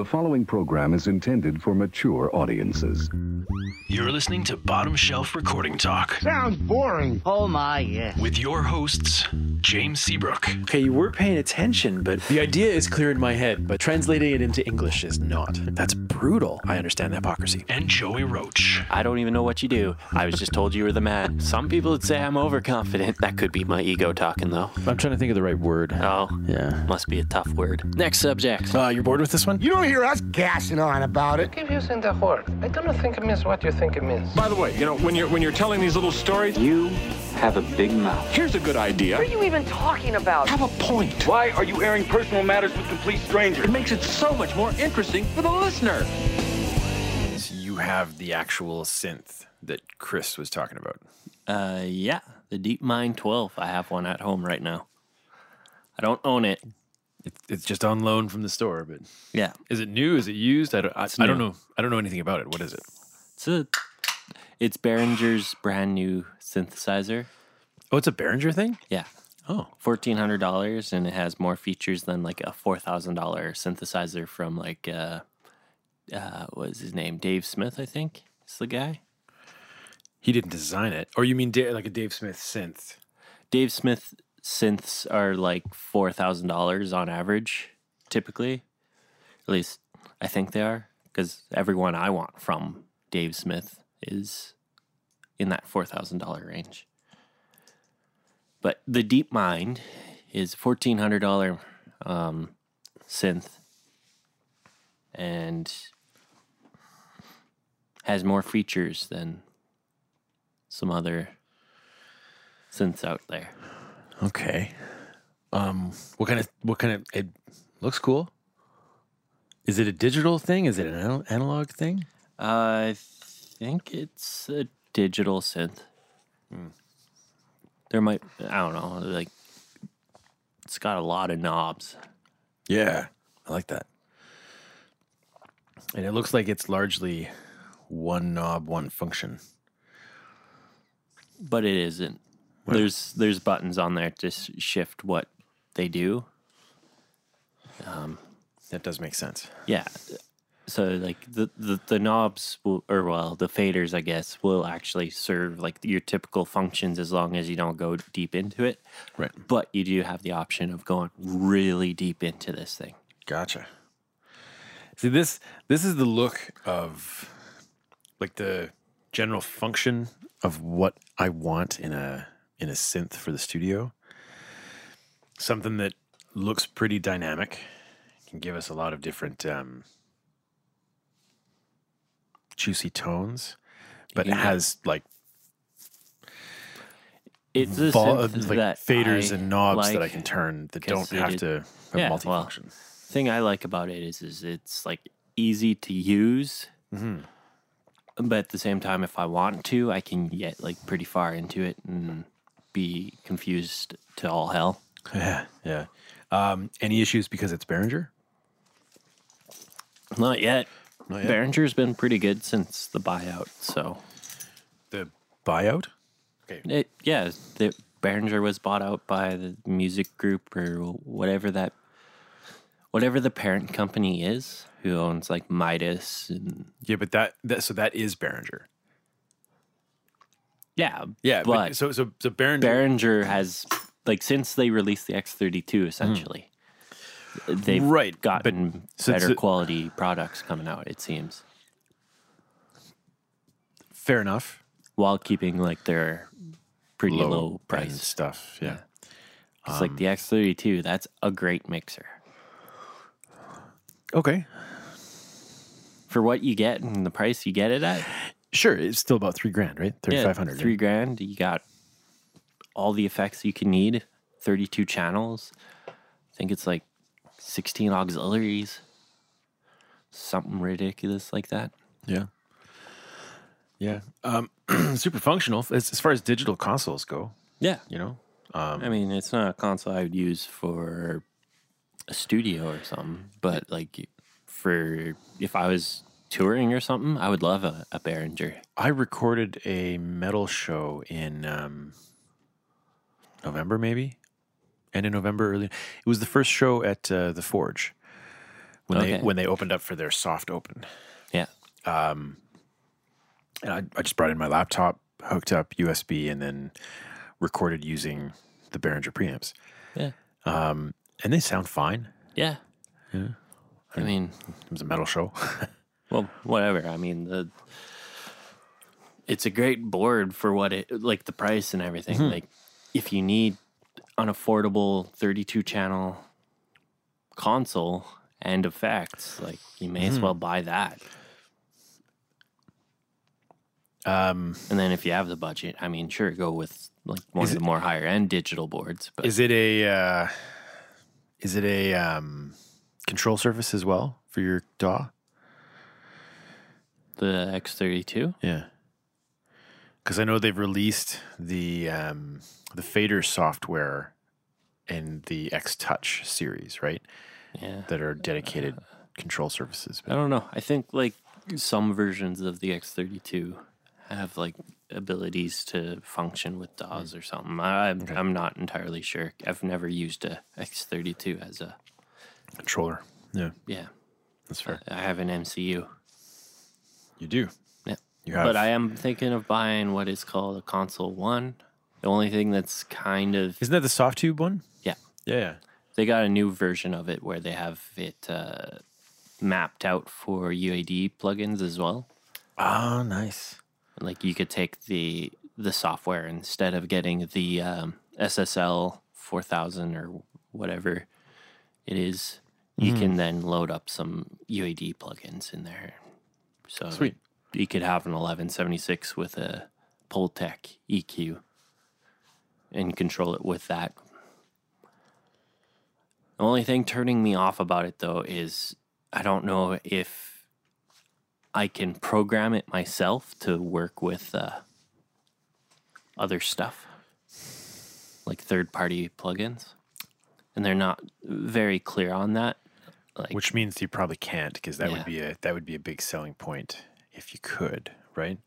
The following program is intended for mature audiences. You're listening to Bottom Shelf Recording Talk. Sounds boring. Oh my, yeah. With your hosts, James Seabrook. Okay, you were paying attention, but the idea is clear in my head, but translating it into English is not. That's brutal. I understand the hypocrisy. And Joey Roach. I don't even know what you do. I was just told you were the man. Some people would say I'm overconfident. That could be my ego talking, though. I'm trying to think of the right word. Oh. Yeah. Must be a tough word. Next subject. You're bored with this one? You don't hear us gassing on about it. Keep using the word. I don't think it means what you think it means. By the way, you know, when you're telling these little stories, you have a big mouth. Here's a good idea. What are you even talking about? Have a point. Why are you airing personal matters with complete strangers? It makes it so much more interesting for the listener. So you have the actual synth that Chris was talking about. Yeah, the DeepMind 12. I have one at home right now. I don't own it. It's just on loan from the store, but yeah. Is it new? Is it used? I don't know. I don't know anything about it. What is it? It's Behringer's brand new synthesizer. Oh, it's a Behringer thing? Yeah. Oh. $1,400, and it has more features than like a $4,000 synthesizer from like what was his name? Dave Smith, I think. It's the guy. He didn't design it. Or you mean like a Dave Smith synth? Dave Smith synths are like $4,000 on average, typically. At least I think they are, because everyone I want from Dave Smith is in that $4,000 range. But the DeepMind is $1,400 synth and has more features than some other synths out there. Okay. What kind of it looks cool. Is it a digital thing? Is it an analog thing? I think it's a digital synth. Mm. I don't know, like it's got a lot of knobs. Yeah, I like that. And it looks like it's largely one knob, one function. But it isn't. What? There's buttons on there to shift what they do. That does make sense. Yeah. So like the knobs will, or well, the faders, I guess, will actually serve like your typical functions as long as you don't go deep into it. Right. But you do have the option of going really deep into this thing. Gotcha. See, this is the look of like the general function of what I want in a synth for the studio. Something that looks pretty dynamic, can give us a lot of different juicy tones, but yeah. It has like it's a synth like that faders and knobs like, that I can turn that don't have to have multifunction. Well, thing I like about it is it's like easy to use. Mm-hmm. But at the same time, if I want to, I can get like pretty far into it and be confused to all hell. Yeah, yeah. Any issues because it's Behringer? Not yet. Not yet. Behringer's been pretty good since the buyout. So the buyout? Okay. Behringer was bought out by the music group or whatever the parent company is, who owns like Midas and but that is Behringer. Yeah. Yeah, but so Behringer has like since they released the X32 essentially. Mm. They've gotten better quality products coming out, it seems. Fair enough. While keeping like their pretty low price stuff, yeah. It's like the X32, that's a great mixer. Okay. For what you get and the price you get it at? Sure, it's still about $3,000, right? $3,500. $3,000. You got all the effects you can need, 32 channels. I think it's like 16 auxiliaries. Something ridiculous like that. Yeah. Yeah. Super functional as far as digital consoles go. Yeah. You know? I mean, it's not a console I would use for a studio or something, but like for if I was touring or something, I would love a Behringer. I recorded a metal show in November, maybe, and in November early. It was the first show at the Forge, when they opened up for their soft open. Yeah. And I just brought in my laptop, hooked up USB, and then recorded using the Behringer preamps. Yeah. And they sound fine. Yeah. Yeah. I mean, it was a metal show. Well, whatever. I mean, it's a great board for what it, like the price and everything. Mm-hmm. Like if you need an affordable 32 channel console and effects, like you may as well buy that. And then if you have the budget, I mean, sure, go with like one of the more higher end digital boards. But is it a control surface as well for your DAW? The X32? Yeah. Because I know they've released the fader software in the X Touch series, right? Yeah. That are dedicated control surfaces. But I don't know. I think like some versions of the X32 have like abilities to function with DAWs or something. I'm not entirely sure. I've never used a X32 as a controller. Yeah. Yeah. That's fair. I have an MCU. You do. Yeah. You have. But I am thinking of buying what is called a Console 1. The only thing that's kind of... Isn't that the Softube one? Yeah. Yeah. They got a new version of it where they have it mapped out for UAD plugins as well. Oh, nice. Like you could take the software instead of getting the SSL 4000 or whatever it is. You can then load up some UAD plugins in there. So sweet. You could have an 1176 with a Pultec EQ and control it with that. The only thing turning me off about it, though, is I don't know if I can program it myself to work with other stuff, like third-party plugins. And they're not very clear on that. Like, which means you probably can't, because that would be a big selling point if you could, right?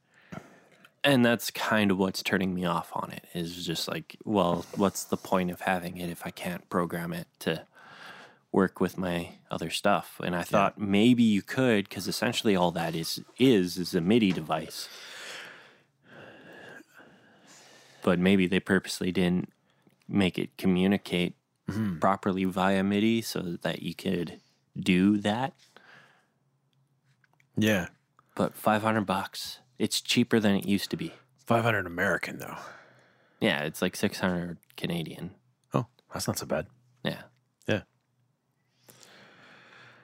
And that's kind of what's turning me off on it, is just like, well, what's the point of having it if I can't program it to work with my other stuff? And I thought maybe you could, because essentially all that is a MIDI device. But maybe they purposely didn't make it communicate properly via MIDI so that you could do that. Yeah. But $500, it's cheaper than it used to be. 500 American though. Yeah, it's like 600 Canadian. Oh, that's not so bad. Yeah. Yeah.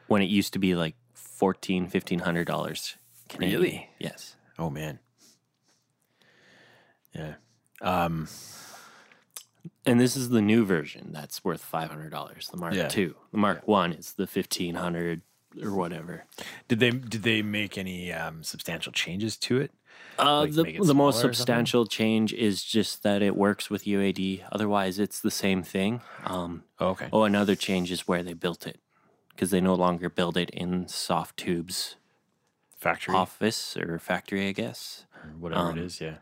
When it used to be like $1,500 Canadian. Really? Yes. Oh man. Yeah. And this is the new version that's worth $500. The Mark II. The Mark One is the $1,500 or whatever. Did they make any substantial changes to it? The most substantial change is just that it works with UAD. Otherwise, it's the same thing. Another change is where they built it, because they no longer build it in Softube's factory office or factory, I guess, or whatever it is. Yeah,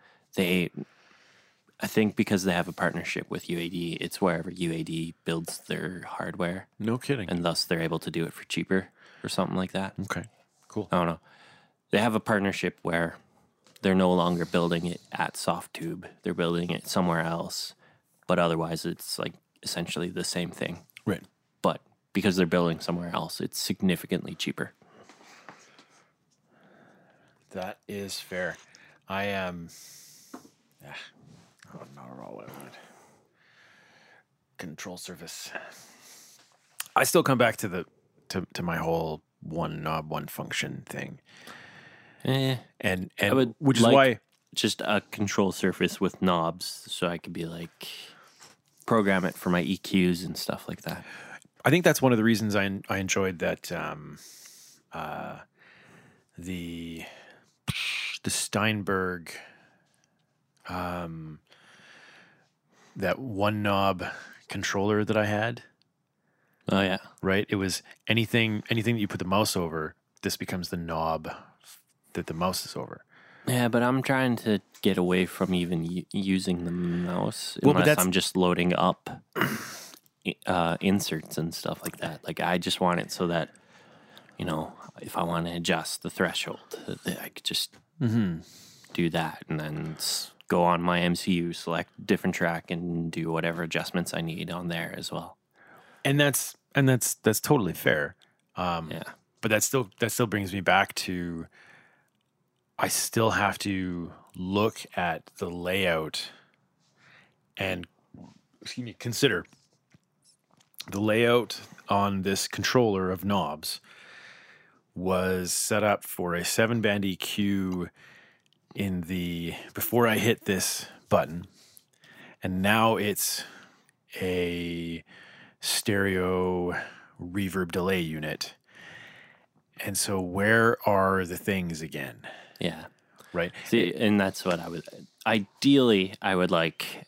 I think because they have a partnership with UAD, it's wherever UAD builds their hardware. No kidding. And thus they're able to do it for cheaper or something like that. Okay, cool. I don't know. They have a partnership where they're no longer building it at Softube. They're building it somewhere else. But otherwise, it's like essentially the same thing. Right. But because they're building somewhere else, it's significantly cheaper. That is fair. I am... Oh, not all I wanted. Control surface. I still come back to to my whole one knob, one function thing. And I would which like is why just a control surface with knobs, so I could be like program it for my EQs and stuff like that. I think that's one of the reasons I enjoyed that the Steinberg that one knob controller that I had. Oh yeah. Right? It was anything that you put the mouse over, this becomes the knob that the mouse is over. Yeah, but I'm trying to get away from even using the mouse unless I'm just loading up inserts and stuff like that. Like I just want it so that you know, if I want to adjust the threshold, I could just do that and then go on my MCU, select a different track and do whatever adjustments I need on there as well. And that's totally fair. Yeah. But that still brings me back to, I still have to look at the layout and consider the layout on this controller of knobs was set up for a 7-band EQ before I hit this button, and now it's a stereo reverb delay unit. And so where are the things again? Yeah. Right. See, and that's what I would like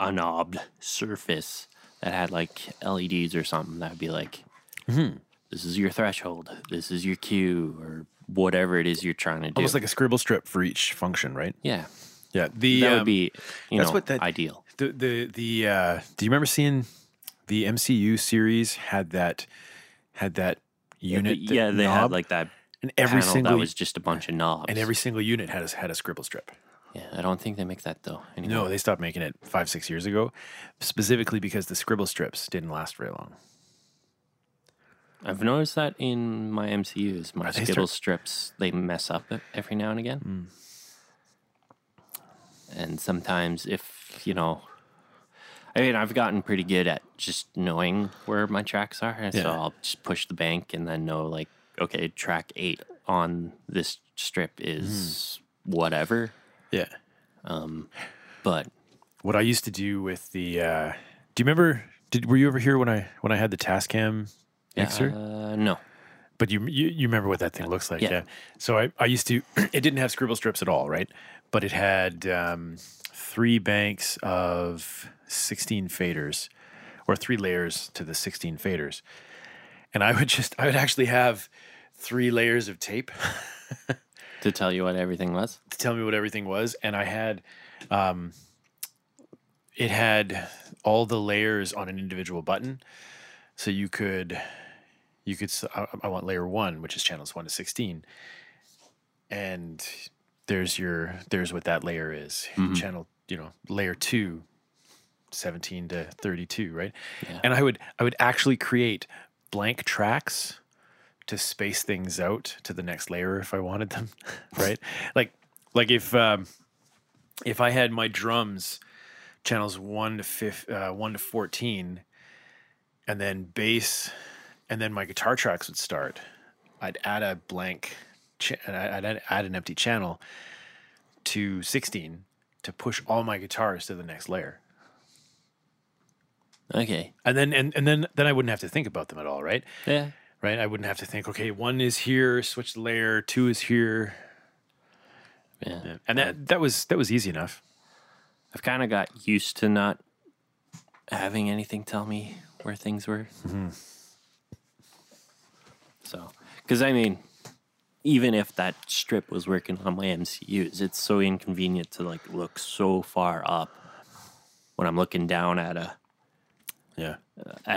a knobbed surface that had like LEDs or something that would be like, this is your threshold, this is your cue, or whatever it is you're trying to do. Almost like a scribble strip for each function, right? Yeah. Yeah. That would be, ideal. Do you remember seeing the MCU series had that unit? Yeah, they had like that. And every single that was just a bunch of knobs. And every single unit had a scribble strip. Yeah, I don't think they make that though anymore. No, they stopped making it 5-6 years ago, specifically because the scribble strips didn't last very long. I've noticed that in my MCUs, my scribble strips, they mess up every now and again. Mm. And sometimes, I've gotten pretty good at just knowing where my tracks are, so I'll just push the bank and then know like, okay, track 8 on this strip is whatever. Yeah. But what I used to do with the do you remember? Were you ever here when I had the Tascam mixer? No. But you remember what that thing looks like? Yeah. So I used to. It didn't have scribble strips at all, right? But it had 3 banks of 16 faders, or 3 layers to the 16 faders. And I would actually have 3 layers of tape to tell you what everything was. To tell me what everything was, and I had, it had all the layers on an individual button, so you could. I want layer 1, which is channels 1 to 16, and there's what that layer is. Mm-hmm. Channel, layer 2, 17 to 32, right? Yeah. And I would actually create blank tracks to space things out to the next layer if I wanted them, right? like if I had my drums channels 1 to 14, and then bass, and then my guitar tracks would start. I'd add a blank, I'd add an empty channel to 16 to push all my guitars to the next layer. Okay. And then I wouldn't have to think about them at all, right? Yeah. Right? I wouldn't have to think, okay, 1 is here, switch the layer, 2 is here. Yeah. And that was easy enough. I've kind of got used to not having anything tell me where things were. Mm-hmm. So, because even if that strip was working on my MCUs, it's so inconvenient to like look so far up when I'm looking down at a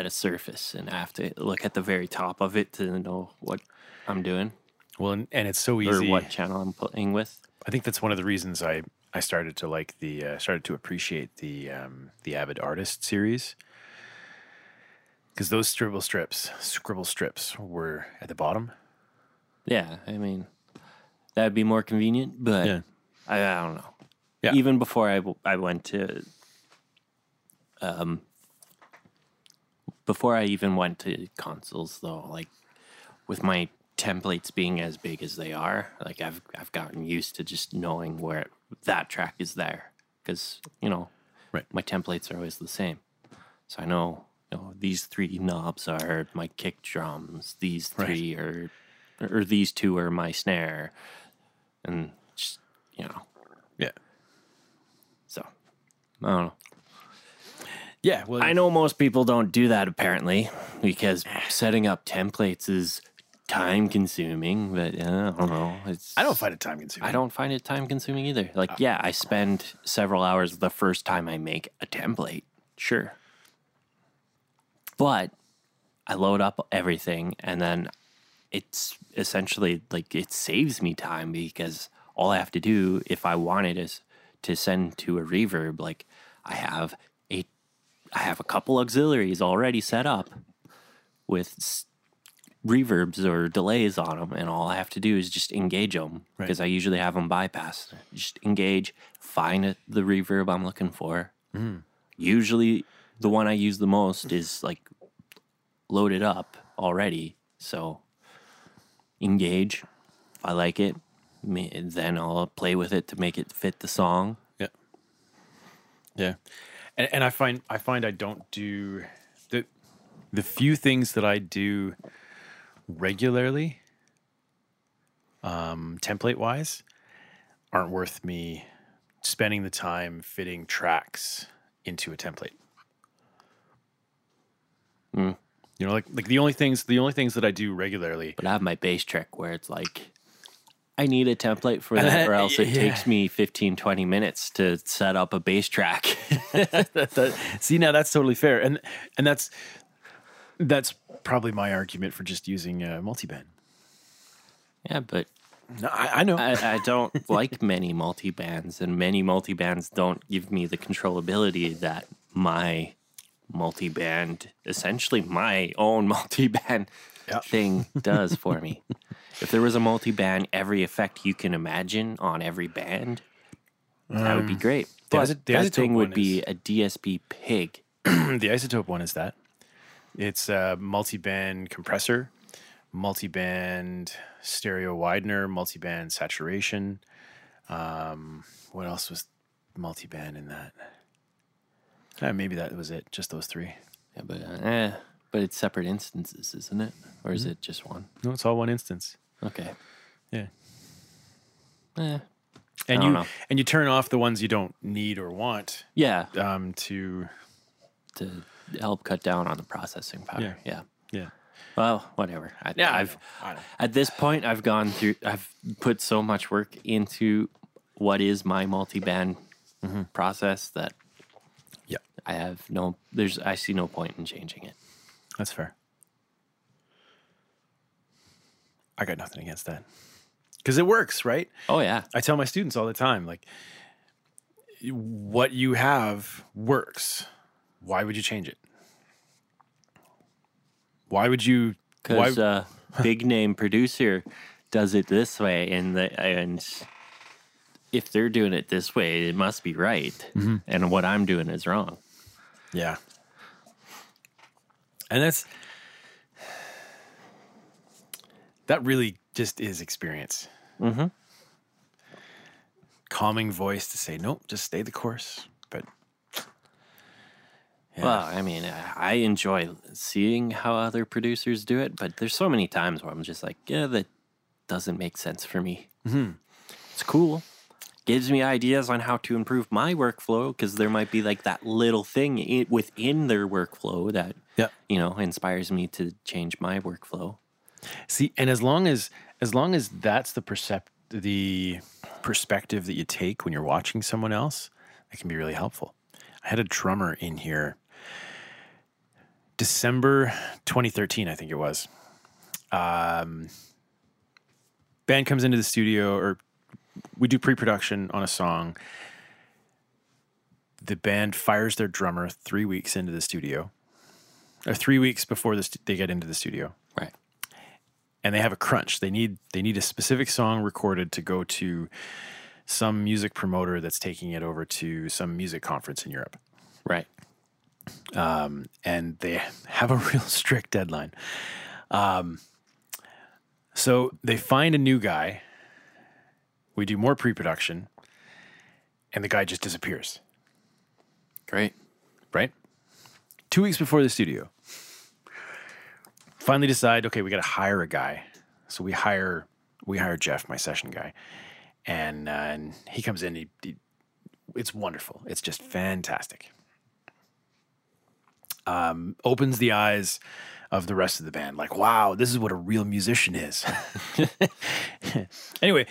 surface, and I have to look at the very top of it to know what I'm doing. Well, and it's so easy. Or what channel I'm playing with. I think that's one of the reasons I started to like appreciate the Avid Artist series, because those scribble strips were at the bottom. Yeah, I mean that'd be more convenient, but I don't know. Yeah. Even before I went to Before I even went to consoles, though, like with my templates being as big as they are, like I've gotten used to just knowing where that track is there, because right. My templates are always the same, so I know, these 3 knobs are my kick drums, these 3 right. or these 2 are my snare, and just yeah. So I don't know. Yeah, well, I know most people don't do that apparently, because setting up templates is time consuming. But I don't know. I don't find it time consuming. I don't find it time consuming either. Like, I spend several hours the first time I make a template. Sure, but I load up everything, and then it's essentially like it saves me time, because all I have to do if I wanted is to send to a reverb. Like I have a couple auxiliaries already set up with reverbs or delays on them, and all I have to do is just engage them, because right. I usually have them bypassed. Just engage, find the reverb I'm looking for. Mm. Usually the one I use the most is like loaded up already, so engage. If I like it, then I'll play with it to make it fit the song. Yeah, yeah. And I find I don't do the few things that I do regularly, template wise, aren't worth me spending the time fitting tracks into a template. Mm. You know, like the only things that I do regularly. But I have my bass trick where it's like, I need a template for that, or else it takes me 15, 20 minutes to set up a bass track. See, now that's totally fair. And that's probably my argument for just using a multiband. Yeah, but no, I know. I don't like many multibands, and many multibands don't give me the controllability that my multiband, essentially my own multiband thing does for me. If there was a multi-band, every effect you can imagine on every band, that would be great. But that thing would be a DSP pig. The Isotope one is that. It's a multi-band compressor, multi-band stereo widener, multi-band saturation. What else was multi-band in that? Maybe that was it, just those three. Yeah, but it's separate instances, isn't it? Or is it just one? No, it's all one instance. Okay. Yeah. And you turn off the ones you don't need or want. Yeah. To help cut down on the processing power. Yeah. Well, whatever. I know. At this point, I've put so much work into what is my multi-band process that I see no point in changing it. That's fair. I got nothing against that, because it works, right? Oh, yeah. I tell my students all the time, like, what you have works. Why would you change it? Why would you? Because big name producer does it this way, and if they're doing it this way, it must be right, and what I'm doing is wrong. Yeah. And that really just is experience. Mm-hmm. Calming voice to say, nope, just stay the course. But yeah. Well, I mean, I enjoy seeing how other producers do it, but there's so many times where I'm just like, yeah, that doesn't make sense for me. Mm-hmm. It's cool. Gives me ideas on how to improve my workflow, because there might be like that little thing within their workflow that, inspires me to change my workflow. See, and as long as that's the perspective that you take when you're watching someone else, it can be really helpful. I had a drummer in here, December 2013, I think it was. Band comes into the studio, or we do pre-production on a song. The band fires their drummer 3 weeks into the studio, or 3 weeks before they get into the studio. Right. And they have a crunch. They need a specific song recorded to go to some music promoter that's taking it over to some music conference in Europe. Right. And they have a real strict deadline. So they find a new guy. We do more pre-production, and the guy just disappears. Great. Right? 2 weeks before the studio. Finally decide, okay, we got to hire a guy. So we hire Jeff, my session guy, and he comes in. It's wonderful. It's just fantastic. Opens the eyes of the rest of the band. Like, wow, this is what a real musician is. Anyway,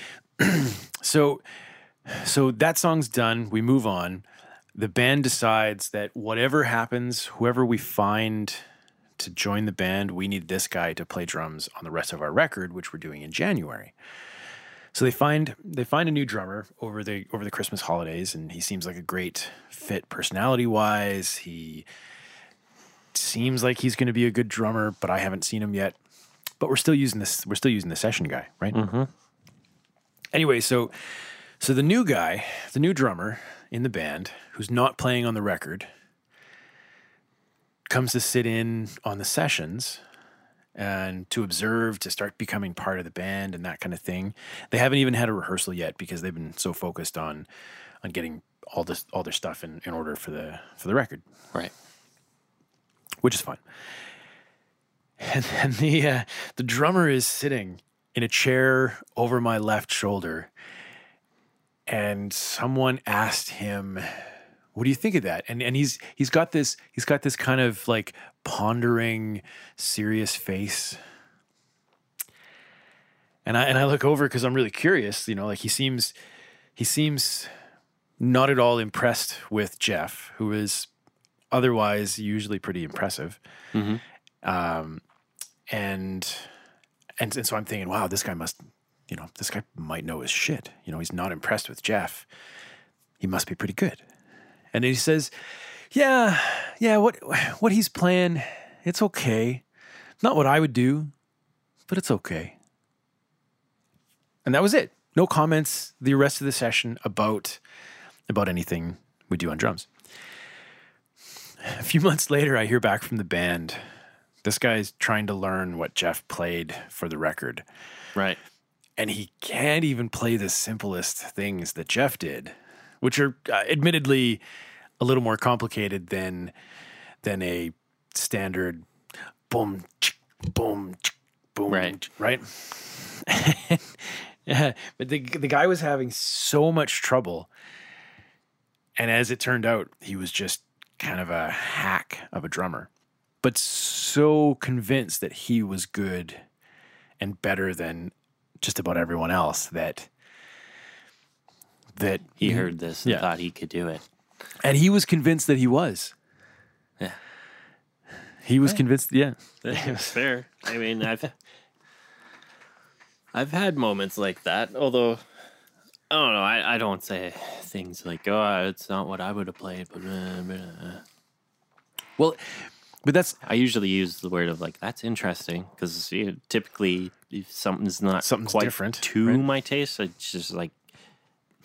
so that song's done. We move on. The band decides that whatever happens, whoever we find to join the band, we need this guy to play drums on the rest of our record, which we're doing in January. So they find a new drummer over the Christmas holidays, and he seems like a great fit personality-wise. He seems like he's going to be a good drummer, but I haven't seen him yet. But we're still using the session guy, right? Mm-hmm. Anyway, so the new guy, the new drummer in the band, who's not playing on the record, comes to sit in on the sessions and to observe, to start becoming part of the band and that kind of thing. They haven't even had a rehearsal yet because they've been so focused on getting all their stuff in order for the record. Right. Which is fun. And then the drummer is sitting in a chair over my left shoulder, and someone asked him, "What do you think of that?" And he's got this kind of like pondering, serious face. And I look over because I'm really curious, you know, like he seems not at all impressed with Jeff, who is otherwise usually pretty impressive. Mm-hmm. And so I'm thinking, wow, this guy might know his shit. You know, he's not impressed with Jeff. He must be pretty good. And he says, yeah, what he's playing, it's okay. Not what I would do, but it's okay. And that was it. No comments the rest of the session about anything we do on drums. A few months later, I hear back from the band. This guy's trying to learn what Jeff played for the record. Right. And he can't even play the simplest things that Jeff did, which are admittedly a little more complicated than a standard boom, chick, boom, chick, boom, right? But the guy was having so much trouble. And as it turned out, he was just kind of a hack of a drummer, but so convinced that he was good and better than just about everyone else that he heard this and thought he could do it. And he was convinced that he was. Yeah. He was convinced, yeah. That's fair. I mean, I've had moments like that, although, I don't know, I don't say things like, oh, it's not what I would have played. But well, but that's... I usually use the word of like, that's interesting, because you know, typically if something's quite different to my taste, it's just like,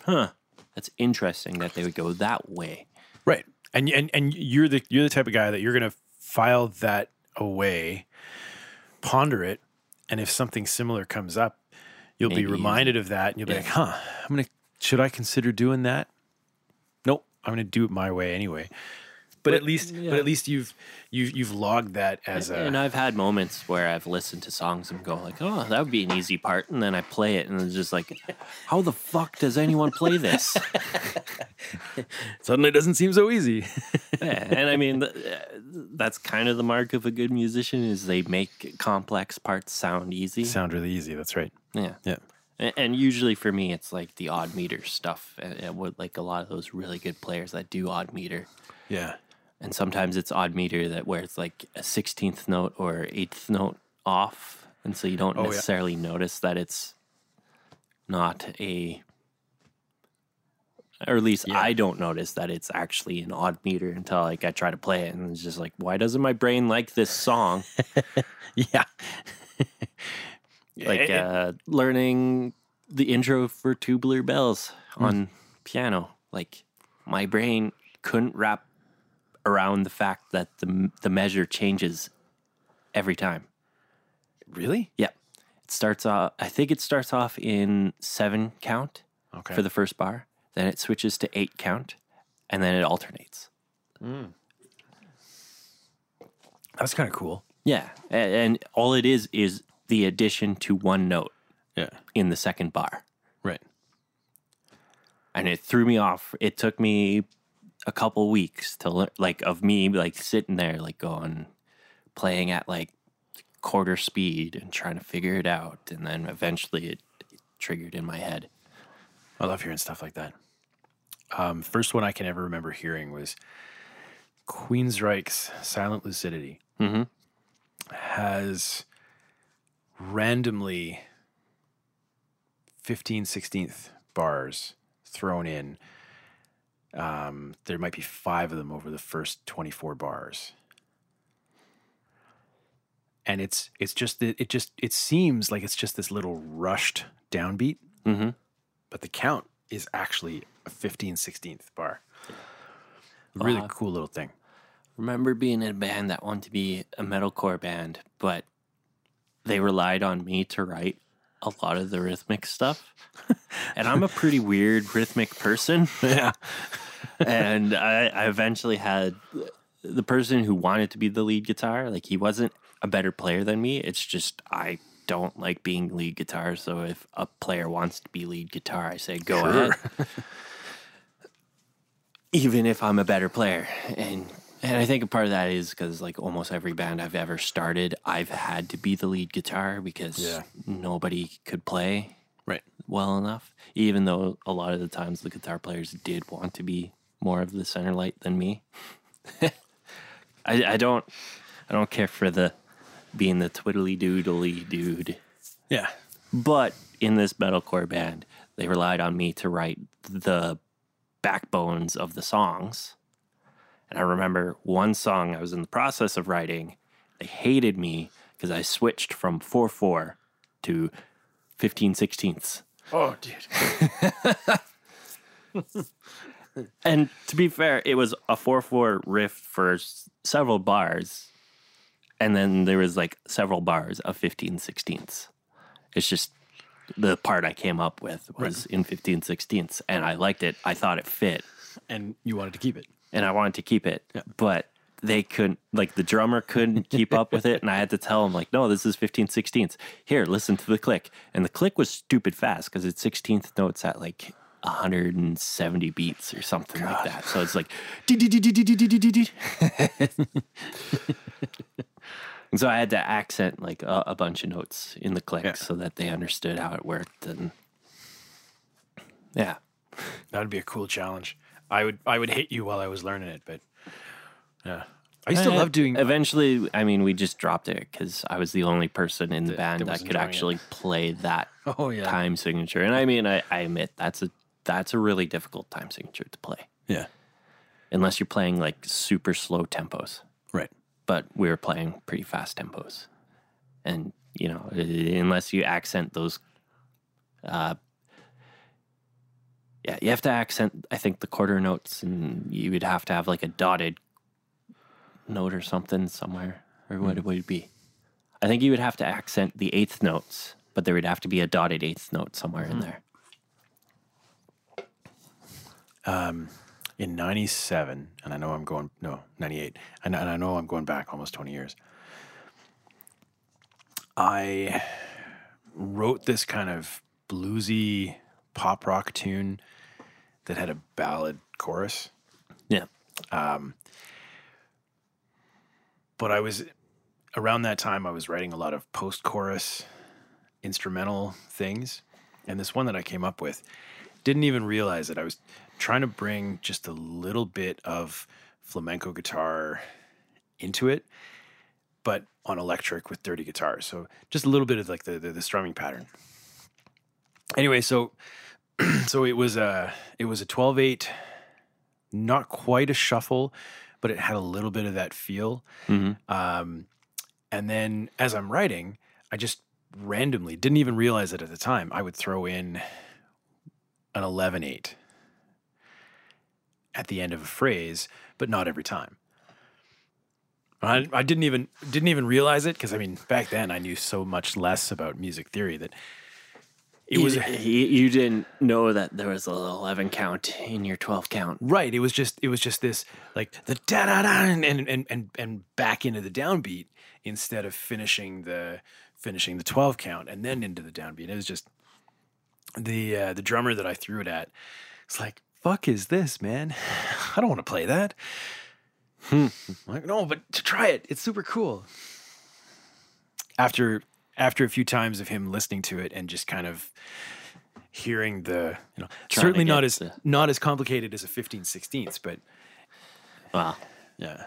huh, that's interesting that they would go that way. Right. And you're the type of guy that you're going to file that away, ponder it, and if something similar comes up, you'll maybe be reminded of that, and you'll be like, huh, should I consider doing that? Nope, I'm going to do it my way anyway. But at least you've logged that as a... And I've had moments where I've listened to songs and go like, oh, that would be an easy part. And then I play it and it's just like, how the fuck does anyone play this? Suddenly it doesn't seem so easy. Yeah, and I mean, that's kind of the mark of a good musician is they make complex parts sound easy. Sound really easy, that's right. Yeah. And usually for me, it's like the odd meter stuff. And like a lot of those really good players that do odd meter. Yeah. And sometimes it's odd meter where it's like a 16th note or 8th note off. And so you don't necessarily notice that it's not or at least I don't notice that it's actually an odd meter until like I try to play it. And it's just like, why doesn't my brain like this song? Yeah. Like learning the intro for Tubular Bells on piano. Like my brain couldn't wrap around the fact that the measure changes every time. Really? Yeah. It starts off, I think it starts off in 7 count for the first bar. Then it switches to 8 count, and then it alternates. Mm. That's kind of cool. Yeah. And all it is the addition to one note in the second bar. Right. And it threw me off. It took me a couple weeks to like of me like sitting there like going playing at like quarter speed and trying to figure it out, and then eventually it triggered in my head. I love hearing stuff like that. First one I can ever remember hearing was Queensryche's Silent Lucidity. Mm-hmm. has randomly 15/16 bars thrown in. There might be 5 of them over the first 24 bars. And it seems like it's just this little rushed downbeat, mm-hmm. but the count is actually a 15/16 bar. Yeah. Really cool little thing. Remember being in a band that wanted to be a metalcore band, but they relied on me to write a lot of the rhythmic stuff. And I'm a pretty weird rhythmic person. Yeah. And I eventually had the person who wanted to be the lead guitar, like he wasn't a better player than me. It's just I don't like being lead guitar. So if a player wants to be lead guitar, I say go ahead. Even if I'm a better player. And I think a part of that is because like almost every band I've ever started, I've had to be the lead guitar because nobody could play well enough, even though a lot of the times the guitar players did want to be more of the center light than me. I don't care for the being the twiddly doodly dude. Yeah. But in this metalcore band, they relied on me to write the backbones of the songs. And I remember one song I was in the process of writing, they hated me because I switched from 4/4 to 15/16. Oh, dude. And to be fair, it was a 4/4 riff for several bars. And then there was like several bars of 15/16. It's just the part I came up with was in 15/16. And I liked it. I thought it fit. And you wanted to keep it. And I wanted to keep it, but they couldn't, like the drummer couldn't keep up with it. And I had to tell him like, no, this is 15/16. Here, listen to the click. And the click was stupid fast because it's 16th notes at like 170 beats or something like that. So it's like, and so I had to accent like a bunch of notes in the click so that they understood how it worked. And yeah, that'd be a cool challenge. I would hit you while I was learning it, but yeah, I used to love doing. Eventually, I mean, we just dropped it because I was the only person in the band that could actually play that time signature. And I mean, I admit that's a really difficult time signature to play. Yeah, unless you're playing like super slow tempos, right? But we were playing pretty fast tempos, and you know, unless you accent those. Yeah, you have to accent, I think, the quarter notes, and you would have to have like a dotted note or something somewhere, or what it would be. I think you would have to accent the eighth notes, but there would have to be a dotted eighth note somewhere in there. In 97, and I know I'm going, no, 98, and I know I'm going back almost 20 years, I wrote this kind of bluesy pop rock tune that had a ballad chorus. Yeah. But I was, around that time, I was writing a lot of post-chorus instrumental things. And this one that I came up with, didn't even realize it. I was trying to bring just a little bit of flamenco guitar into it, but on electric with dirty guitar. So just a little bit of like the strumming pattern. Anyway, so it was a 12/8, not quite a shuffle, but it had a little bit of that feel. Mm-hmm. And then as I'm writing, I just randomly didn't even realize it at the time. I would throw in an 11/8 at the end of a phrase, but not every time. I didn't even realize it because I mean back then I knew so much less about music theory that. It was, you didn't know that there was an 11 count in your 12 count. Right. It was just this like the da-da-da and back into the downbeat instead of finishing the 12 count and then into the downbeat. It was just the drummer that I threw it at. It's like, fuck is this, man? I don't want to play that. Like, no, but to try it. It's super cool. After a few times of him listening to it and just kind of hearing the, you know, certainly not as complicated as a 15/16, but wow, yeah,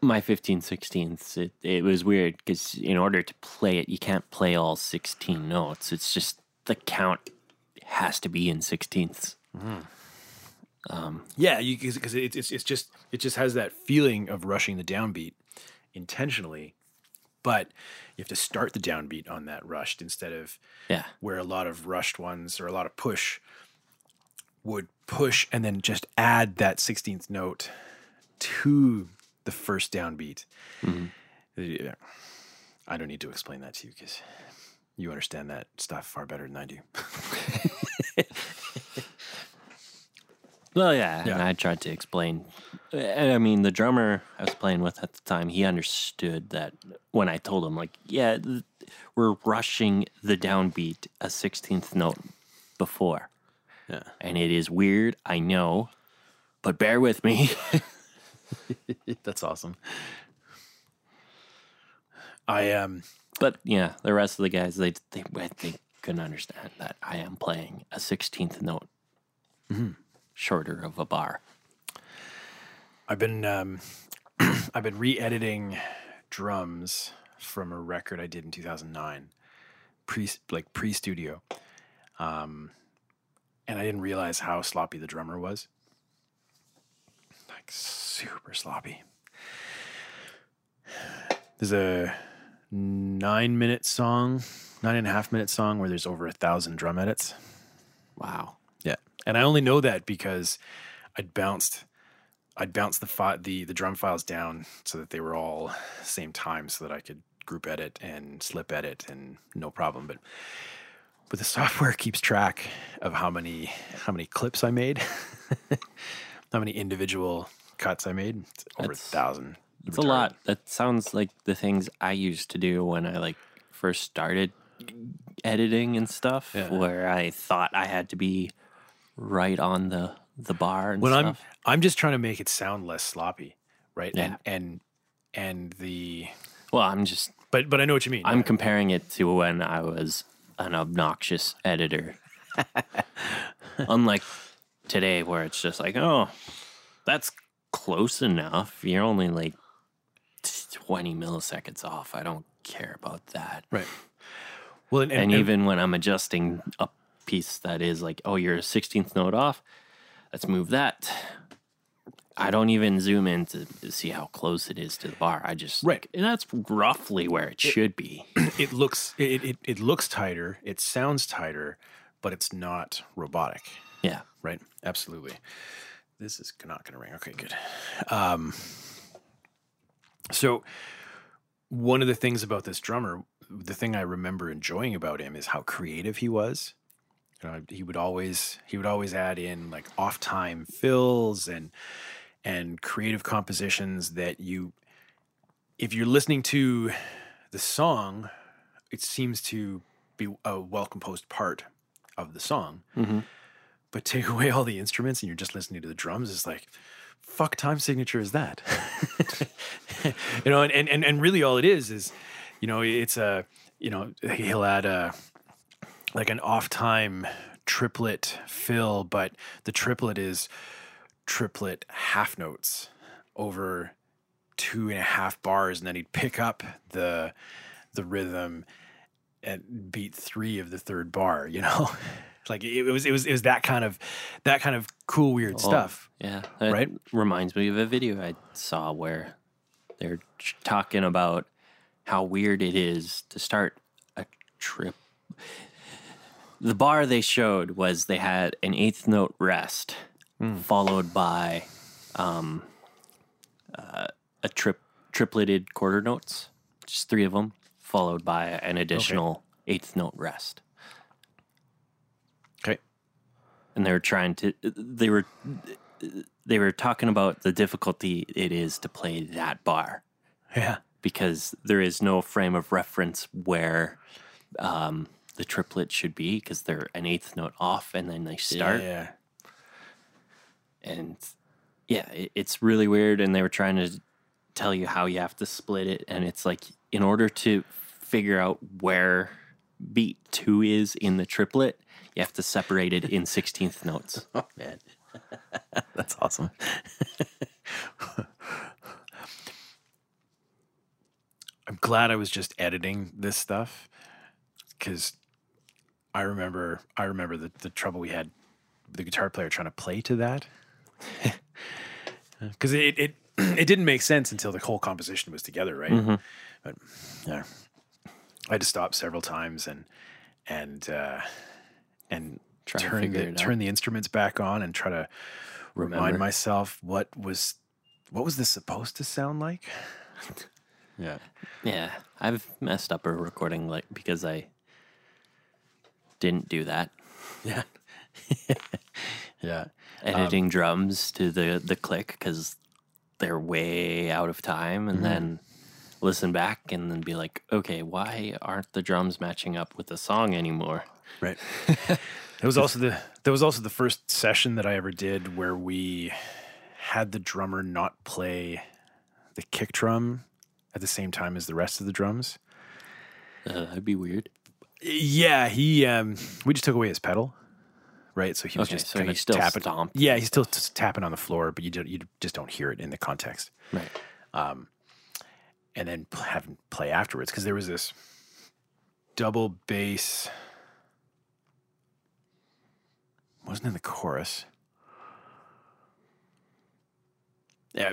My 15/16ths, it was weird because in order to play it, you can't play all 16 notes. It's just the count has to be in 16ths. Mm. Yeah, because it just has that feeling of rushing the downbeat intentionally, but you have to start the downbeat on that rushed instead of where a lot of rushed ones or a lot of push would push and then just add that 16th note to the first downbeat. Mm-hmm. I don't need to explain that to you because you understand that stuff far better than I do. Well, yeah, and I tried to explain. And I mean, the drummer I was playing with at the time, he understood that when I told him, like, yeah, we're rushing the downbeat a 16th note before. Yeah. And it is weird, I know, but bear with me. That's awesome. But yeah, the rest of the guys, they couldn't understand that I am playing a 16th note. Mm-hmm. Shorter of a bar. I've been I've been re-editing drums from a record I did in 2009, pre-studio, and I didn't realize how sloppy the drummer was. Like super sloppy. There's a 9.5 minute song where there's over 1,000 drum edits. Wow. And I only know that because I'd bounced the drum files down so that they were all same time, so that I could group edit and slip edit and no problem. But the software keeps track of how many clips I made, how many individual cuts I made. It's over 1,000. It's a lot. That sounds like the things I used to do when I first started editing and stuff, where I thought I had to be right on the bar and stuff. I'm just trying to make it sound less sloppy, right? Yeah. And the... Well, I'm just... But I know what you mean. I'm comparing it to when I was an obnoxious editor. Unlike today where it's just like, oh, that's close enough. You're only 20 milliseconds off. I don't care about that. Right. Well, and even when I'm adjusting up piece that is you're a 16th note off, let's move that. I don't even zoom in to see how close it is to the bar. I just and that's roughly where it should be. It looks tighter, it sounds tighter, but it's not robotic. Yeah, right, absolutely. This is not gonna ring. Okay, good. So one of the things about this drummer, the thing I remember enjoying about him is how creative he was. You know, he would always add in off time fills and creative compositions that if you're listening to the song, it seems to be a well composed part of the song. Mm-hmm. But take away all the instruments and you're just listening to the drums. It's fuck time signature is that, and really all it is it's a he'll add a. An off-time triplet fill, but the triplet is triplet half notes over 2.5 bars, and then he'd pick up the rhythm at beat 3 of the third bar. It was that kind of cool, weird stuff. Yeah, right. Reminds me of a video I saw where they're talking about how weird it is to start a trip. The bar they showed was they had an 8th note rest followed by a tripleted quarter notes, just 3 of them, followed by an additional 8th note rest. Okay. And they were they were talking about the difficulty it is to play that bar. Yeah. Because there is no frame of reference where the triplet should be, because they're an 8th note off and then they start. Yeah. And yeah, it's really weird. And they were trying to tell you how you have to split it. And it's in order to figure out where beat 2 is in the triplet, you have to separate it in 16th notes. Oh man. That's awesome. I'm glad I was just editing this stuff, because I remember the trouble we had with the guitar player trying to play to that, because it didn't make sense until the whole composition was together, right? Mm-hmm. But yeah, I had to stop several times and turn the instruments back on and try to remind myself what was this supposed to sound like. Yeah. I've messed up a recording because I didn't do that. Yeah. Yeah. Editing drums to the click because they're way out of time, and then listen back and then be like, okay, why aren't the drums matching up with the song anymore? Right. That was also the first session that I ever did where we had the drummer not play the kick drum at the same time as the rest of the drums. That'd be weird. Yeah, we just took away his pedal, right? So he was still tapping. Stomped. Yeah, he's still tapping on the floor, but you just don't hear it in the context, right? And then have him play afterwards, because there was this double bass. Wasn't in the chorus. Yeah,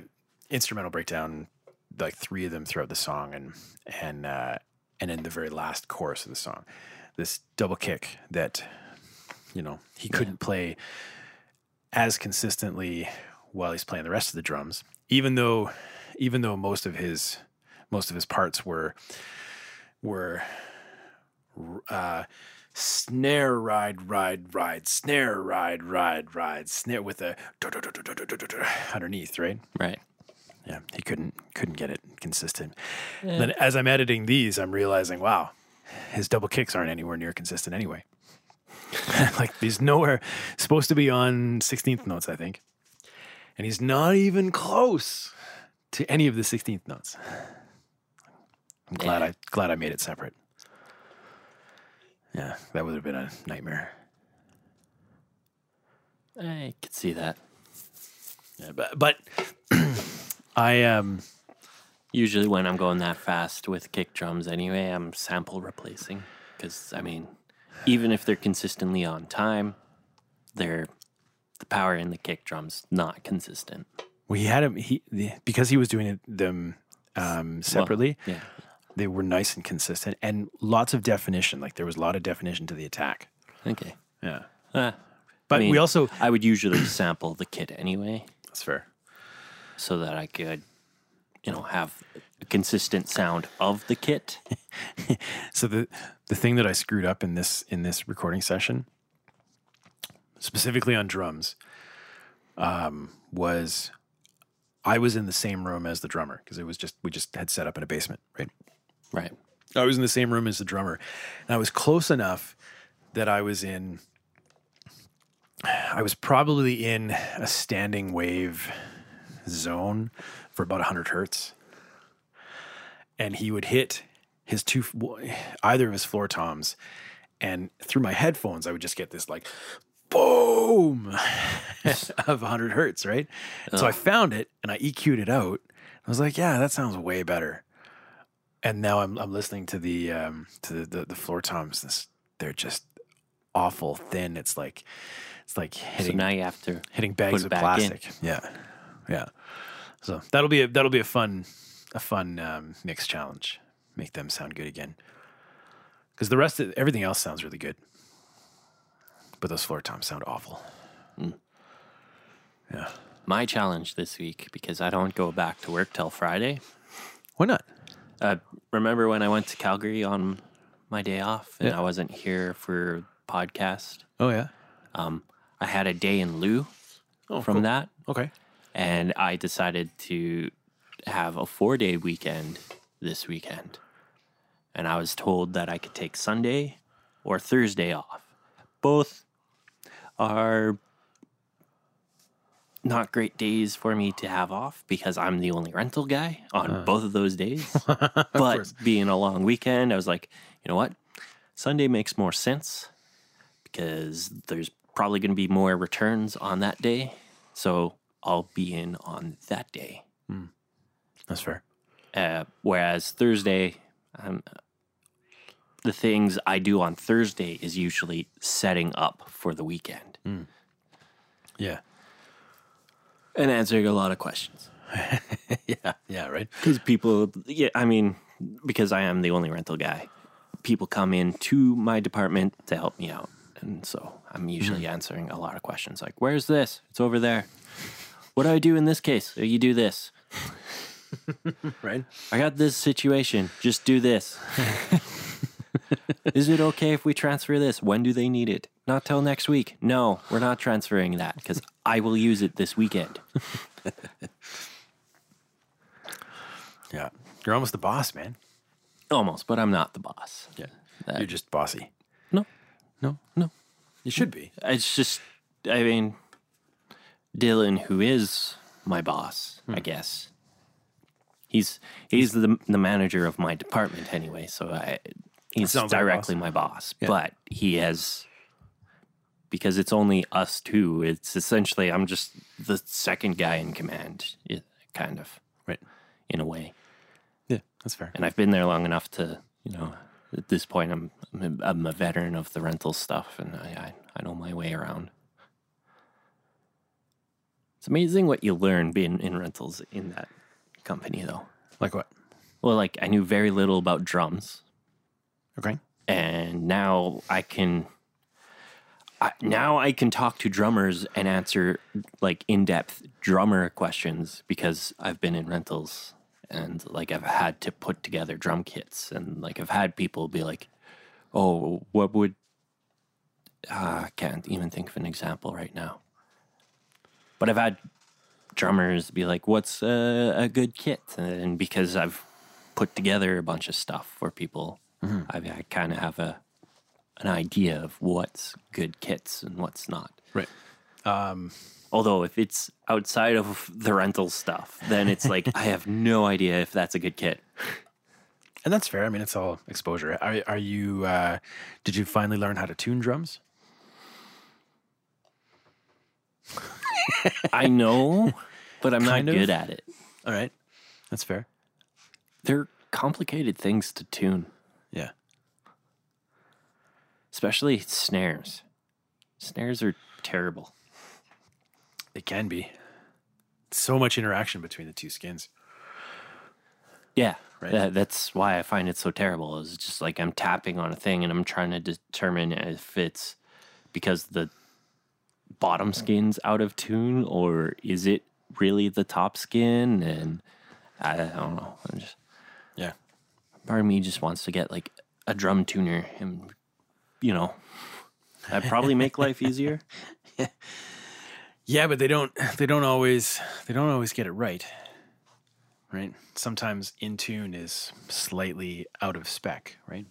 instrumental breakdown, like three of them throughout the song, and in the very last chorus of the song, this double kick that, he couldn't play as consistently while he's playing the rest of the drums, even though most of his parts were snare, ride, snare, ride, snare with a underneath, right? Right. Yeah, he couldn't get it consistent. Yeah. Then as I'm editing these, I'm realizing, wow, his double kicks aren't anywhere near consistent anyway. Like, he's nowhere supposed to be on 16th notes, I think. And he's not even close to any of the 16th notes. I'm glad I made it separate. Yeah, that would have been a nightmare. I could see that. Yeah, but I usually when I'm going that fast with kick drums anyway, I'm sample replacing, because even if they're consistently on time, the power in the kick drum's not consistent. Well, he had him because he was doing them separately. Well, yeah. They were nice and consistent, and lots of definition. Like, there was a lot of definition to the attack. Okay. Yeah. But we also... I would usually sample the kit anyway. That's fair. So that I could, have a consistent sound of the kit. So the thing that I screwed up in this recording session, specifically on drums, was I was in the same room as the drummer, because it was we just had set up in a basement, right? Right. I was in the same room as the drummer, and I was close enough that I was probably in a standing wave zone for about 100 hertz, and he would hit either of his floor toms, and through my headphones, I would just get this like boom of 100 hertz, right? Oh. So I found it, and I EQ'd it out. I was like, yeah, that sounds way better. And now I'm listening to the floor toms. They're just awful thin. It's like hitting. So now you have to hitting bags of plastic. In. Yeah. So that'll be a fun mix challenge. Make them sound good again. Because the rest of everything else sounds really good, but those floor toms sound awful. Mm. Yeah. My challenge this week, because I don't go back to work till Friday. Why not? Remember when I went to Calgary on my day off and I wasn't here for podcast? Oh, yeah. I had a day in lieu from that. Okay. And I decided to have a 4-day weekend this weekend. And I was told that I could take Sunday or Thursday off. Both are not great days for me to have off, because I'm the only rental guy on both of those days. But being a long weekend, I was like, you know what? Sunday makes more sense, because there's probably going to be more returns on that day. So I'll be in on that day. Mm. That's fair. Whereas Thursday, the things I do on Thursday is usually setting up for the weekend. Mm. Yeah. And answering a lot of questions. yeah, right? Because people, because I am the only rental guy, people come in to my department to help me out. And so I'm usually answering a lot of questions like, where's this? It's over there. What do I do in this case? You do this. Right? I got this situation. Just do this. Is it okay if we transfer this? When do they need it? Not till next week. No, we're not transferring that because I will use it this weekend. Yeah. You're almost the boss, man. Almost, but I'm not the boss. Yeah. You're just bossy. No. You should be. It's just, Dylan, who is my boss, I guess. He's the manager of my department anyway, so he's directly my boss. Yeah. But he has, because it's only us two, it's essentially I'm just the second guy in command, kind of. Right. In a way. Yeah, that's fair. And I've been there long enough to, at this point I'm a veteran of the rental stuff, and I know my way around. It's amazing what you learn being in rentals in that company, though. Like what? Well, like I knew very little about drums. Okay. And now I can talk to drummers and answer like in-depth drummer questions because I've been in rentals and like I've had to put together drum kits, and like I've had people be like, "Oh, what would?" I can't even think of an example right now. But I've had drummers be like, what's a good kit? And because I've put together a bunch of stuff for people, I kind of have an idea of what's good kits and what's not. Right. Although if it's outside of the rental stuff, then it's like, I have no idea if that's a good kit. And that's fair. I mean, it's all exposure. Are you, did you finally learn how to tune drums? I know, but I'm not good at it. All right. That's fair. They're complicated things to tune. Yeah. Especially snares. Snares are terrible. They can be. So much interaction between the two skins. Yeah. Right? That's why I find it so terrible. It's just like I'm tapping on a thing and I'm trying to determine if it's because the bottom skin's out of tune, or is it really the top skin? And I don't know. Part of me just wants to get like a drum tuner, and that'd probably make life easier. Yeah, but they don't always get it right. Right? Sometimes in tune is slightly out of spec. Right?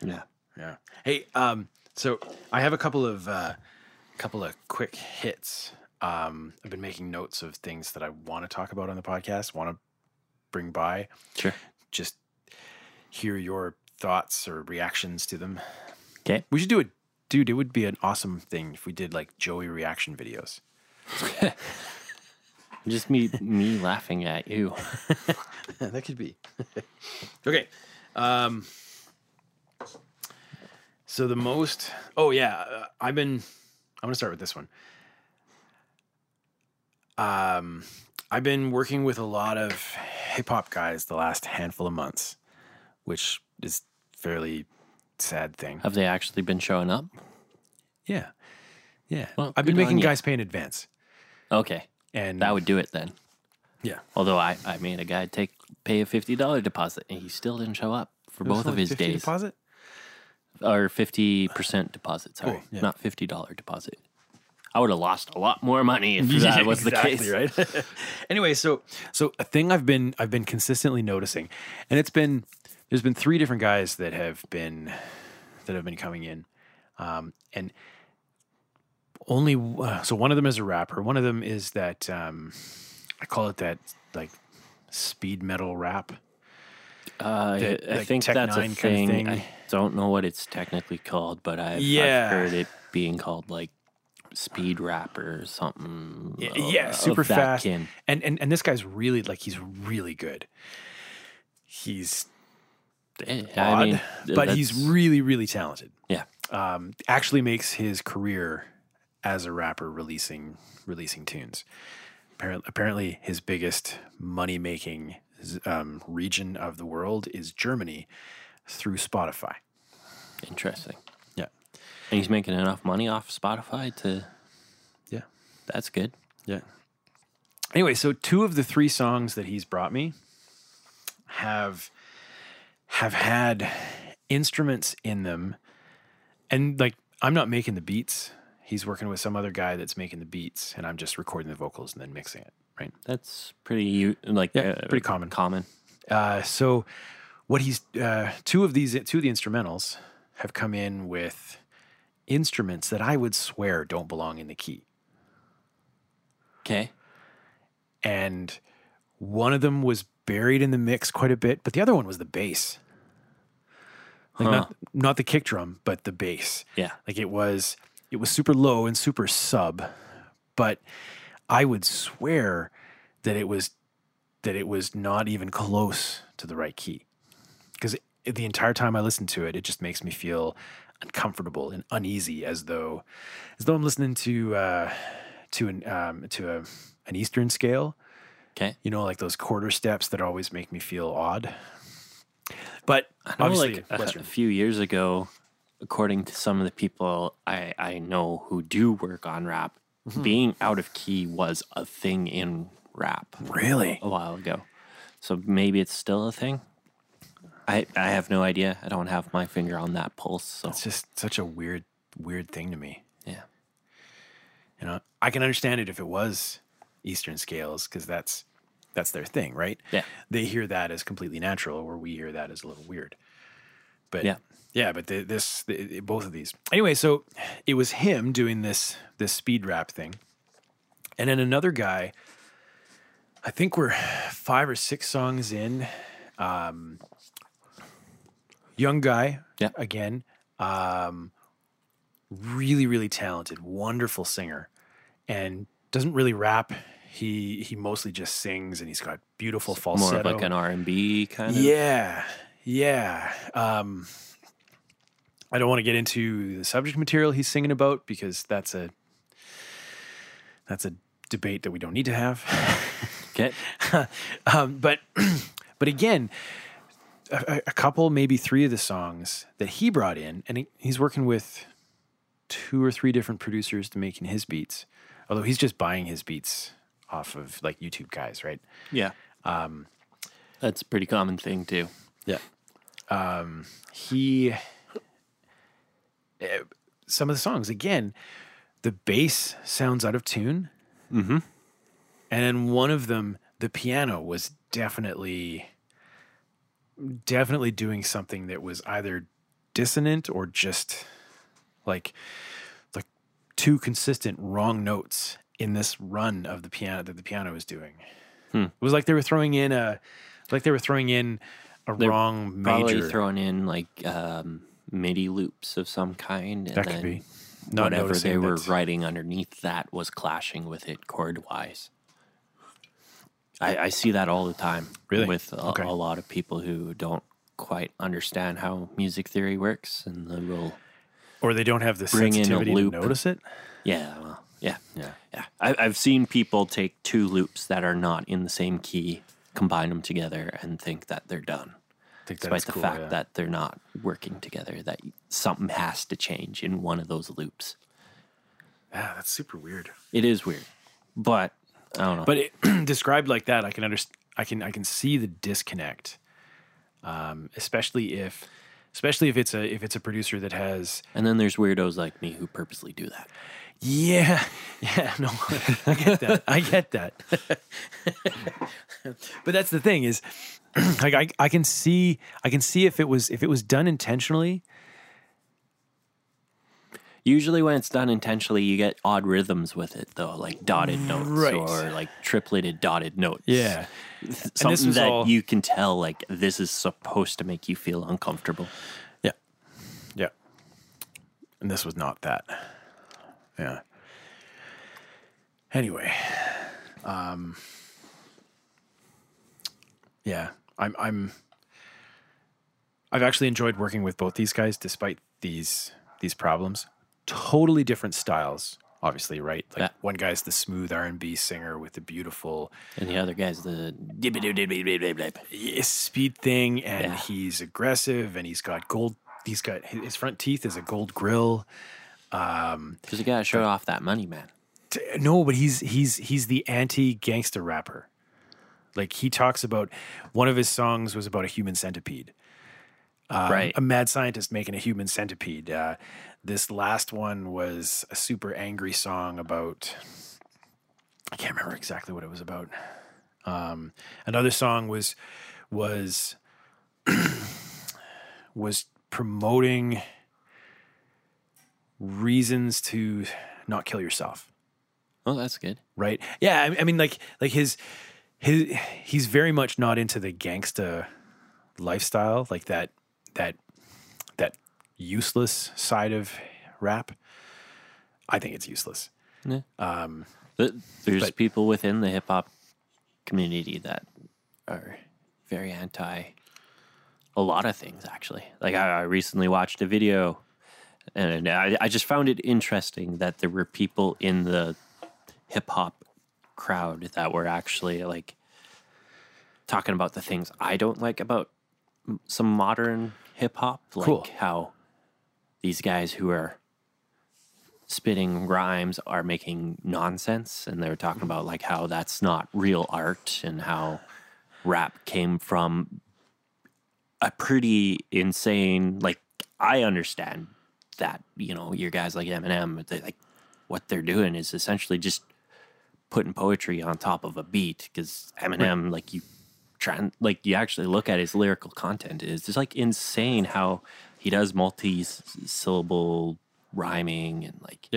Yeah. Yeah. Hey, so I have a couple of quick hits. I've been making notes of things that I want to talk about on the podcast, want to bring by. Sure. Just hear your thoughts or reactions to them. Okay. We should do it. Dude, it would be an awesome thing if we did like Joey reaction videos. Just me laughing at you. That could be. Okay. So the most... Oh, yeah. I'm going to start with this one. I've been working with a lot of hip-hop guys the last handful of months, which is a fairly sad thing. Have they actually been showing up? Yeah. Yeah. Well, I've been making guys pay in advance. Okay. And that would do it then. Yeah. Although I made a guy pay a $50 deposit, and he still didn't show up for both of his days. Deposit? Or 50% deposit, sorry. Oh, yeah. Not $50 deposit. I would have lost a lot more money if that was the case. Right? Anyway, so a thing I've been consistently noticing, and there's been three different guys that have been coming in, and only so one of them is a rapper. One of them is that I call it that like speed metal rap. I think that's a thing. I don't know what it's technically called, but I've heard it being called like speed rap or something. Yeah, super fast. And this guy's really, like, he's really good. He's odd, but he's really, really talented. Yeah. Actually makes his career as a rapper releasing tunes. Apparently his biggest money-making region of the world is Germany through Spotify. Interesting. Yeah. And he's making enough money off Spotify to... Yeah. That's good. Yeah. Anyway, so two of the three songs that he's brought me have had instruments in them. And, like, I'm not making the beats. He's working with some other guy that's making the beats, and I'm just recording the vocals and then mixing it, right? That's pretty, like... Yeah, pretty common. So what he's... two of the instrumentals have come in with instruments that I would swear don't belong in the key. Okay. And one of them was buried in the mix quite a bit, but the other one was the bass. Like not the kick drum, but the bass. Yeah. Like it was super low and super sub, but I would swear that it was not even close to the right key. Because the entire time I listen to it, it just makes me feel uncomfortable and uneasy, as though I'm listening to an Eastern scale. Okay. You know, like those quarter steps that always make me feel odd. But I know, obviously, like a few years ago, according to some of the people I know who do work on rap, being out of key was a thing in rap. Really? A while ago. So maybe it's still a thing. I have no idea. I don't have my finger on that pulse. So it's just such a weird thing to me. Yeah. You know, I can understand it if it was Eastern scales, because that's their thing, right? Yeah. They hear that as completely natural, where we hear that as a little weird. But but both of these. Anyway, so it was him doing this speed rap thing. And then another guy, I think we're 5 or 6 songs in. Young guy, again. Really, really talented, wonderful singer. And doesn't really rap. He mostly just sings, and he's got beautiful falsetto. More of like an R&B kind of. Yeah. I don't want to get into the subject material he's singing about, because that's a debate that we don't need to have. Okay. But again, a couple, maybe 3 of the songs that he brought in, and he's working with 2 or 3 different producers to making his beats. Although he's just buying his beats off of, like, YouTube guys, right? Yeah. That's a pretty common thing, too. Yeah. Some of the songs, again, the bass sounds out of tune. Mm-hmm. And then one of them, the piano was definitely doing something that was either dissonant or just, like... 2 consistent wrong notes in this run of the piano that the piano is doing. It was like they were throwing in a wrong major. Probably throwing in like MIDI loops of some kind. And that could be. Not whatever they were writing underneath that was clashing with it chord wise. I see that all the time. Really? With a lot of people who don't quite understand how music theory works, and they will. Or they don't have the sensitivity to notice it? Yeah. Well, yeah. I've seen people take 2 loops that are not in the same key, combine them together, and think that they're done. Despite the fact that they're not working together, that something has to change in one of those loops. Yeah, that's super weird. It is weird. But, I don't know. But described like that, I can understand. I can see the disconnect, especially if it's a producer that has... And then there's weirdos like me who purposely do that. Yeah, no, I get that. But that's the thing is, like, I can see if it was done intentionally. Usually when it's done intentionally, you get odd rhythms with it, though, like dotted notes or like tripleted dotted notes. Yeah. Something that you can tell, like, this is supposed to make you feel uncomfortable. Yeah. And this was not that. Yeah. Anyway, yeah, I've actually enjoyed working with both these guys, despite these problems. Totally different styles, obviously, right? Like one guy's the smooth R&B singer with the beautiful, and the other guy's the speed thing, and he's aggressive, and he's got gold. He's got his front teeth is a gold grill. Because you gotta show off that money, man. No, but he's the anti-gangster rapper. Like, he talks about, one of his songs was about a human centipede. Right. A mad scientist making a human centipede. This last one was a super angry song about, I can't remember exactly what it was about. Another song was was promoting reasons to not kill yourself. Oh, that's good. Right. Yeah, I mean, like his he's very much not into the gangsta lifestyle, like that useless side of rap. I think it's useless. Yeah. But there's people within the hip hop community that are very anti a lot of things, actually. Like, I recently watched a video, and I just found it interesting that there were people in the hip hop crowd that were actually like talking about the things I don't like about some modern hip hop, like how these guys who are spitting rhymes are making nonsense, and they were talking about like how that's not real art, and how rap came from a pretty insane, like, I understand that, you know, your guys like Eminem, they like, what they're doing is essentially just putting poetry on top of a beat, because Eminem, like, you actually look at his lyrical content, it's just like insane how he does multi-syllable rhyming, and like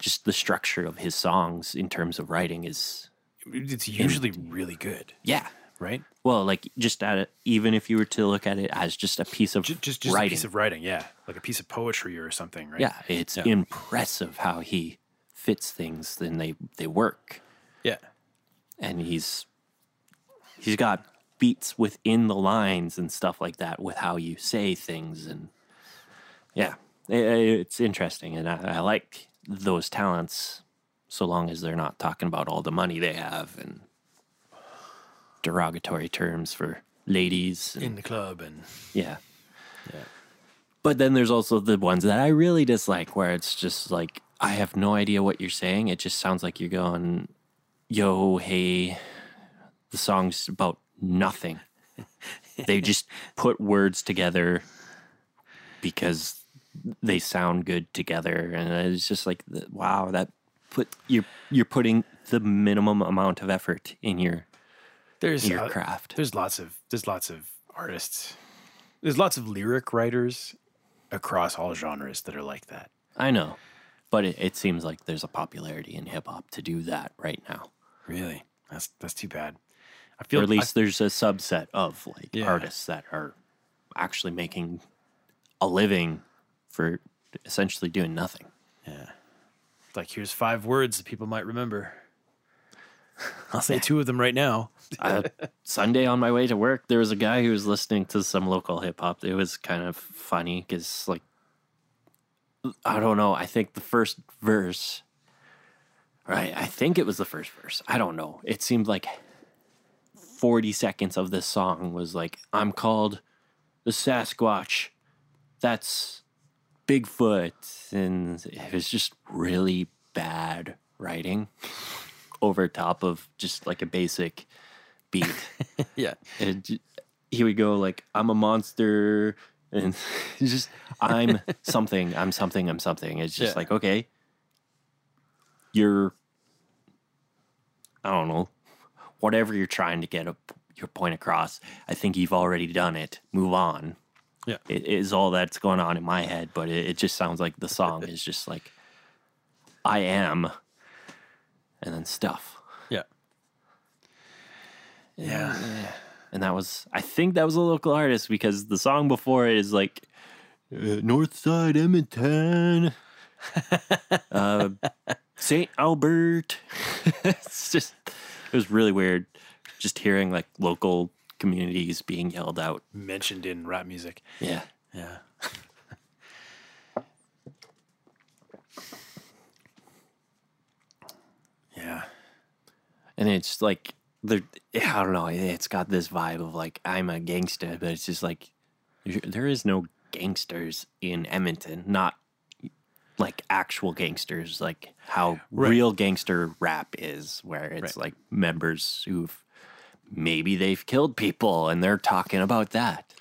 just the structure of his songs in terms of writing is, it's usually really good. Yeah. Right. Well, like, just at it, even if you were to look at it as just a piece of just writing, a piece of writing, like a piece of poetry or something, right? Yeah, it's impressive how he fits things, then they work. Yeah, and he's got beats within the lines and stuff like that with how you say things, and it's interesting, and I like those talents so long as they're not talking about all the money they have and derogatory terms for ladies in the club, and but then there's also the ones that I really dislike, where it's just like, I have no idea what you're saying, it just sounds like you're going, yo, hey, the song's about nothing. They just put words together because they sound good together, and it's just like, wow, that you're putting the minimum amount of effort in your craft. There's lots of artists. There's lots of lyric writers across all genres that are like that. I know, but it seems like there's a popularity in hip hop to do that right now. Really, that's too bad. I feel, or at least there's a subset of like artists that are actually making a living for essentially doing nothing. Yeah, like, here's 5 words that people might remember. I'll say 2 of them right now. Sunday on my way to work, there was a guy who was listening to some local hip hop. It was kind of funny because, like, I don't know. I think the first verse, right? I think it was the first verse. I don't know. It seemed like 40 seconds of this song was like, I'm called the Sasquatch. That's Bigfoot. And it was just really bad writing over top of just like a basic beat. And he would go like, I'm a monster, and just I'm something. It's just like, okay, you're, I don't know, whatever you're trying to get your point across, I think you've already done it, move on. It is all that's going on in my head, but it just sounds like the song is just like, I am, and then stuff. Yeah. And I think that was a local artist, because the song before it is like, Northside Edmonton. St. Albert. It's just, it was really weird just hearing like local communities being yelled out. Mentioned in rap music. Yeah. Yeah. Yeah. And it's like, I don't know, it's got this vibe of like, I'm a gangster, but it's just like, there is no gangsters in Edmonton, not like actual gangsters, like how real gangster rap is, where it's like members who've, maybe they've killed people and they're talking about that.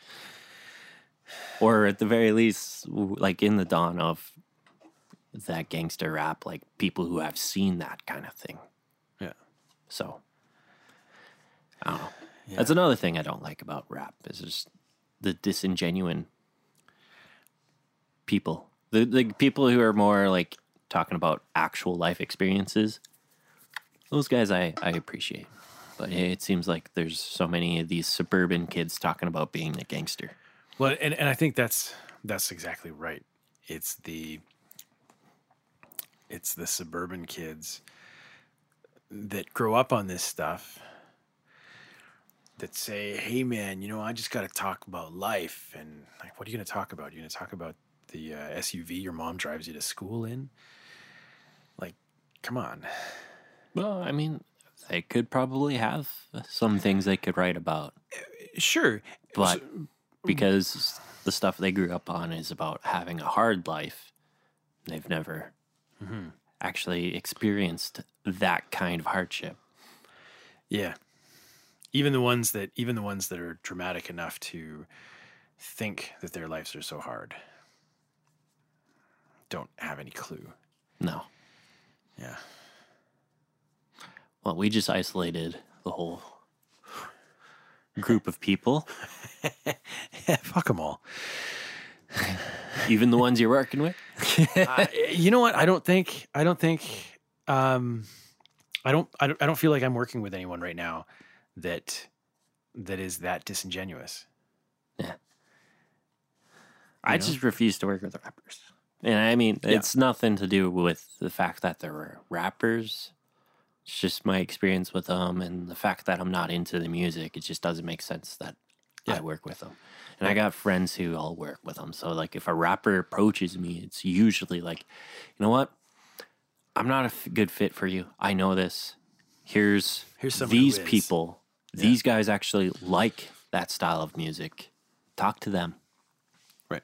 Or at the very least, like in the dawn of that gangster rap, like people who have seen that kind of thing. Yeah. So, I don't know. Yeah. That's another thing I don't like about rap is just the disingenuine people. The people who are more like talking about actual life experiences. Those guys I appreciate. But it seems like there's so many of these suburban kids talking about being a gangster. Well, and I think that's exactly right. It's the suburban kids that grow up on this stuff that say, hey, man, you know, I just got to talk about life. And like, what are you going to talk about? You're going to talk about the SUV your mom drives you to school in? Like, come on. Well, I mean, they could probably have some things they could write about. Sure. But because the stuff they grew up on is about having a hard life, they've never actually experienced that kind of hardship. Yeah. Even the ones that are dramatic enough to think that their lives are so hard don't have any clue. No. Yeah. Well, we just isolated the whole group of people. Yeah, fuck them all. Even the ones you're working with. You know what? I don't feel like I'm working with anyone right now that is that disingenuous. Yeah. I just refuse to work with rappers. And I mean, it's nothing to do with the fact that there were rappers. It's just my experience with them and the fact that I'm not into the music. It just doesn't make sense that I work with them. And I got friends who all work with them. So, like, if a rapper approaches me, it's usually like, you know what? I'm not a good fit for you. I know this. Here's these people. Yeah. These guys actually like that style of music. Talk to them. Right.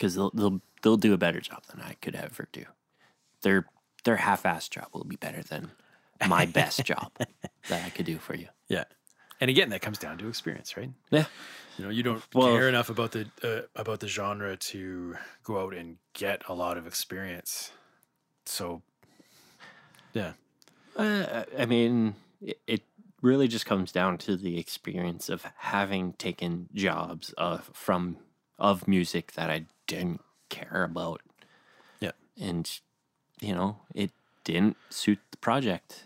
'Cause they'll do a better job than I could ever do. Their half-assed job will be better than my best job that I could do for you. Yeah. And again, that comes down to experience, right? Yeah. You know, you don't care enough about the genre to go out and get a lot of experience. So, yeah. I mean, it really just comes down to the experience of having taken jobs of music that I didn't care about. Yeah. And, you know, it didn't suit the project.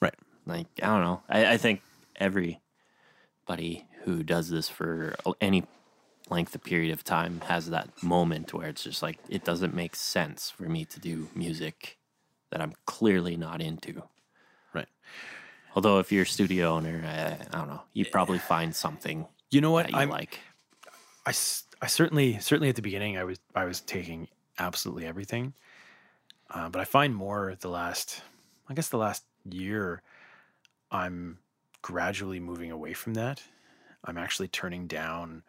Right. Like, I don't know. I think everybody who does this for any length of period of time has that moment where it's just like, it doesn't make sense for me to do music that I'm clearly not into. Right. Although if you're a studio owner, I don't know, you probably find something. You know what? That you like. I certainly at the beginning I was taking absolutely everything, but I find more the last year. I'm gradually moving away from that. I'm turning down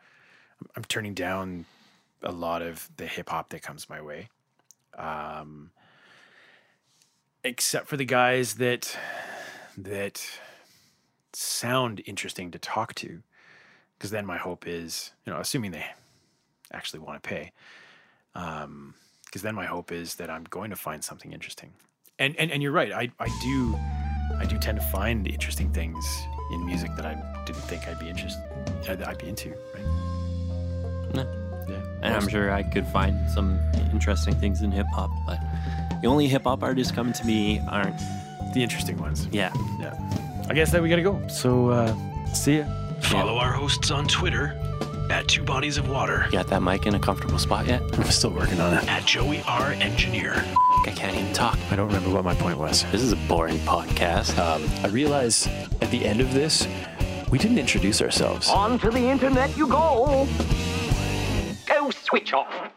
a lot of the hip hop that comes my way. Except for the guys that sound interesting to talk to, because then my hope is, you know, assuming they actually want to pay, because then my hope is that I'm going to find something interesting. And you're right. I do tend to find interesting things in music that I didn't think I'd be into, right? No. Yeah. And I'm sure I could find some interesting things in hip hop, but the only hip hop artists coming to me aren't the interesting ones. Yeah. Yeah. I guess that we gotta go. So see ya. Follow our hosts on Twitter at Two Bodies of Water. You got that mic in a comfortable spot yet? I'm still working on it. At Joey R. Engineer. I can't even talk. I don't remember what my point was. This is a boring podcast. I realize at the end of this, we didn't introduce ourselves. On to the internet you go. Go switch off.